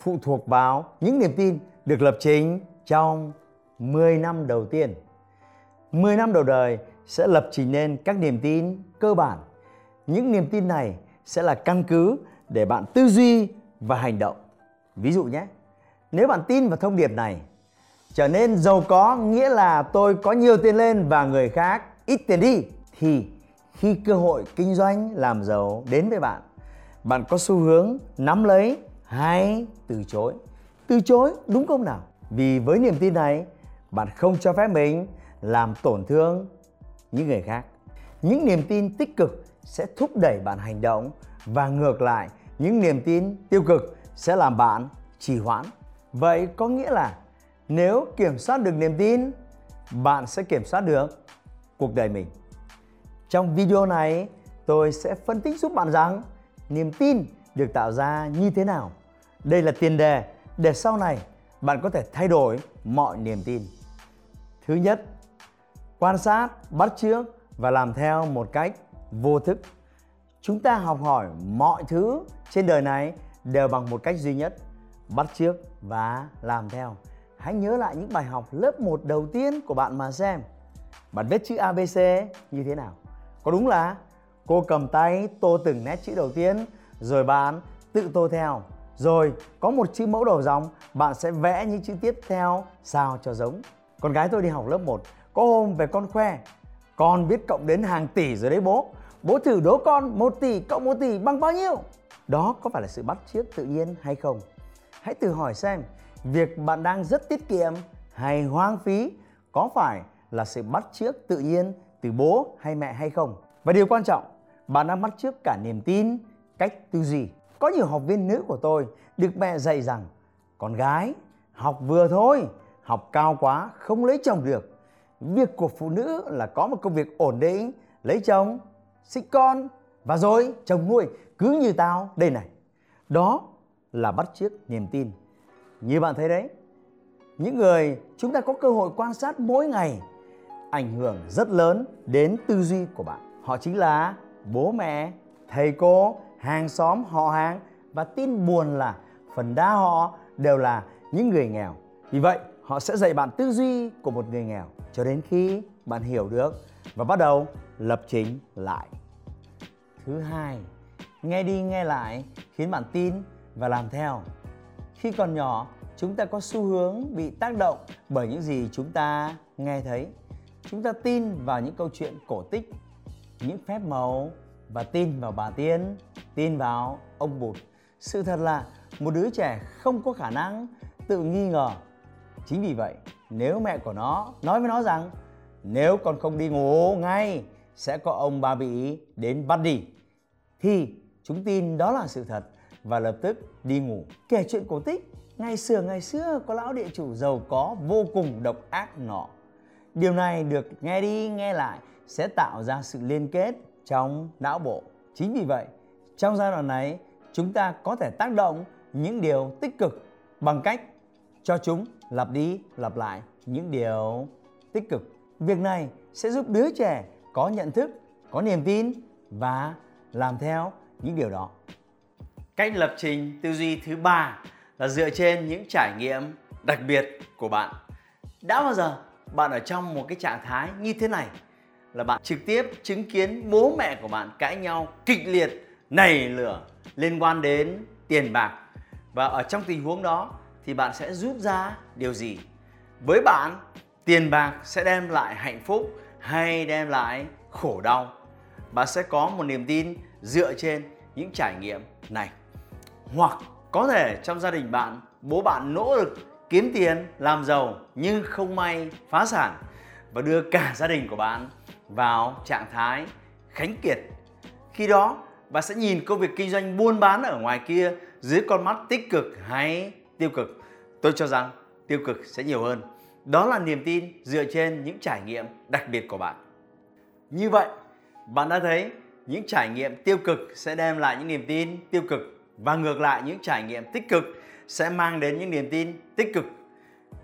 phụ thuộc vào những niềm tin được lập trình trong 10 năm đầu tiên. 10 năm đầu đời sẽ lập trình nên các niềm tin cơ bản. Những niềm tin này sẽ là căn cứ để bạn tư duy và hành động. Ví dụ nhé, nếu bạn tin vào thông điệp này, trở nên giàu có nghĩa là tôi có nhiều tiền lên và người khác ít tiền đi, thì khi cơ hội kinh doanh làm giàu đến với bạn, bạn có xu hướng nắm lấy hay từ chối. Từ chối, đúng không nào? Vì với niềm tin này, bạn không cho phép mình làm tổn thương những người khác. Những niềm tin tích cực sẽ thúc đẩy bạn hành động, và ngược lại, những niềm tin tiêu cực sẽ làm bạn trì hoãn. Vậy có nghĩa là nếu kiểm soát được niềm tin, bạn sẽ kiểm soát được cuộc đời mình. Trong video này, tôi sẽ phân tích giúp bạn rằng niềm tin được tạo ra như thế nào. Đây là tiền đề để sau này bạn có thể thay đổi mọi niềm tin. Thứ nhất, quan sát, bắt chước và làm theo một cách vô thức. Chúng ta học hỏi mọi thứ trên đời này đều bằng một cách duy nhất: bắt chước và làm theo. Hãy nhớ lại những bài học lớp 1 đầu tiên của bạn mà xem. Bạn viết chữ ABC như thế nào? Có đúng là cô cầm tay tô từng nét chữ đầu tiên, rồi bạn tự tô theo. Rồi có một chữ mẫu đầu dòng, bạn sẽ vẽ những chữ tiếp theo sao cho giống. Con gái tôi đi học lớp 1, có hôm về con khoe: con biết cộng đến hàng tỷ rồi đấy bố. Bố thử đố con 1 tỷ cộng 1 tỷ bằng bao nhiêu? Đó có phải là sự bắt chước tự nhiên hay không? Hãy tự hỏi xem, việc bạn đang rất tiết kiệm hay hoang phí có phải là sự bắt chước tự nhiên từ bố hay mẹ hay không? Và điều quan trọng, bạn đang bắt chước cả niềm tin, cách tư duy. Có nhiều học viên nữ của tôi được mẹ dạy rằng: con gái, học vừa thôi, học cao quá không lấy chồng được. Việc của phụ nữ là có một công việc ổn định, lấy chồng, sinh con và rồi chồng nuôi, cứ như tao đây này. Đó là bắt chước niềm tin. Như bạn thấy đấy, những người chúng ta có cơ hội quan sát mỗi ngày ảnh hưởng rất lớn đến tư duy của bạn. Họ chính là bố mẹ, thầy cô, hàng xóm, họ hàng, và tin buồn là phần đa họ đều là những người nghèo. Vì vậy, họ sẽ dạy bạn tư duy của một người nghèo cho đến khi bạn hiểu được và bắt đầu lập trình lại. Thứ hai, nghe đi nghe lại khiến bạn tin và làm theo. Khi còn nhỏ, chúng ta có xu hướng bị tác động bởi những gì chúng ta nghe thấy. Chúng ta tin vào những câu chuyện cổ tích, những phép màu, và tin vào bà Tiên, tin vào ông Bụt. Sự thật là một đứa trẻ không có khả năng tự nghi ngờ. Chính vì vậy, nếu mẹ của nó nói với nó rằng nếu con không đi ngủ ngay sẽ có ông bà Bị đến bắt đi, thì chúng tin đó là sự thật và lập tức đi ngủ. Kể chuyện cổ tích: ngày xưa có lão địa chủ giàu có vô cùng độc ác nọ. Điều này được nghe đi nghe lại sẽ tạo ra sự liên kết trong não bộ. Chính vì vậy, trong giai đoạn này, chúng ta có thể tác động những điều tích cực bằng cách cho chúng lặp đi lặp lại những điều tích cực. Việc này sẽ giúp đứa trẻ có nhận thức, có niềm tin và làm theo những điều đó. Cách lập trình tư duy thứ 3 là dựa trên những trải nghiệm đặc biệt của bạn. Đã bao giờ bạn ở trong một cái trạng thái như thế này, là bạn trực tiếp chứng kiến bố mẹ của bạn cãi nhau kịch liệt, nảy lửa liên quan đến tiền bạc? Và ở trong tình huống đó thì bạn sẽ rút ra điều gì? Với bạn, tiền bạc sẽ đem lại hạnh phúc hay đem lại khổ đau? Bạn sẽ có một niềm tin dựa trên những trải nghiệm này. Hoặc có thể trong gia đình bạn, bố bạn nỗ lực kiếm tiền làm giàu nhưng không may phá sản và đưa cả gia đình của bạn vào trạng thái khánh kiệt. Khi đó, bạn sẽ nhìn công việc kinh doanh buôn bán ở ngoài kia dưới con mắt tích cực hay tiêu cực. tôi cho rằng tiêu cực sẽ nhiều hơn. Đó là niềm tin dựa trên những trải nghiệm đặc biệt của bạn. Như vậy, bạn đã thấy những trải nghiệm tiêu cực sẽ đem lại những niềm tin tiêu cực, và ngược lại những trải nghiệm tích cực sẽ mang đến những niềm tin tích cực.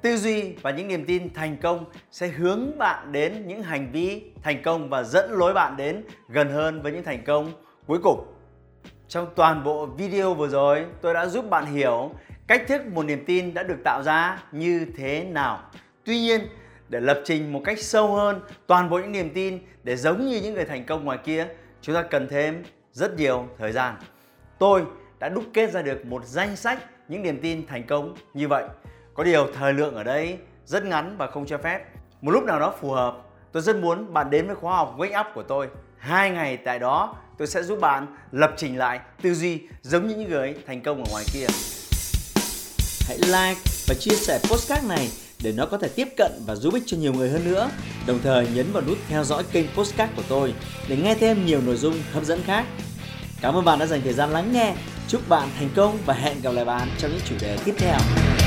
Tư duy và những niềm tin thành công sẽ hướng bạn đến những hành vi thành công và dẫn lối bạn đến gần hơn với những thành công cuối cùng. Trong toàn bộ video vừa rồi, tôi đã giúp bạn hiểu cách thức một niềm tin đã được tạo ra như thế nào. Tuy nhiên, để lập trình một cách sâu hơn toàn bộ những niềm tin để giống như những người thành công ngoài kia, chúng ta cần thêm rất nhiều thời gian. Tôi đã đúc kết ra được một danh sách những niềm tin thành công như vậy. Có điều thời lượng ở đây rất ngắn và không cho phép. Một lúc nào đó phù hợp, tôi rất muốn bạn đến với khóa học Wake Up của tôi. 2 ngày tại đó, tôi sẽ giúp bạn lập trình lại tư duy giống như những người thành công ở ngoài kia. Hãy like và chia sẻ postcard này để nó có thể tiếp cận và giúp ích cho nhiều người hơn nữa. Đồng thời nhấn vào nút theo dõi kênh postcard của tôi để nghe thêm nhiều nội dung hấp dẫn khác. Cảm ơn bạn đã dành thời gian lắng nghe. Chúc bạn thành công và hẹn gặp lại bạn trong những chủ đề tiếp theo.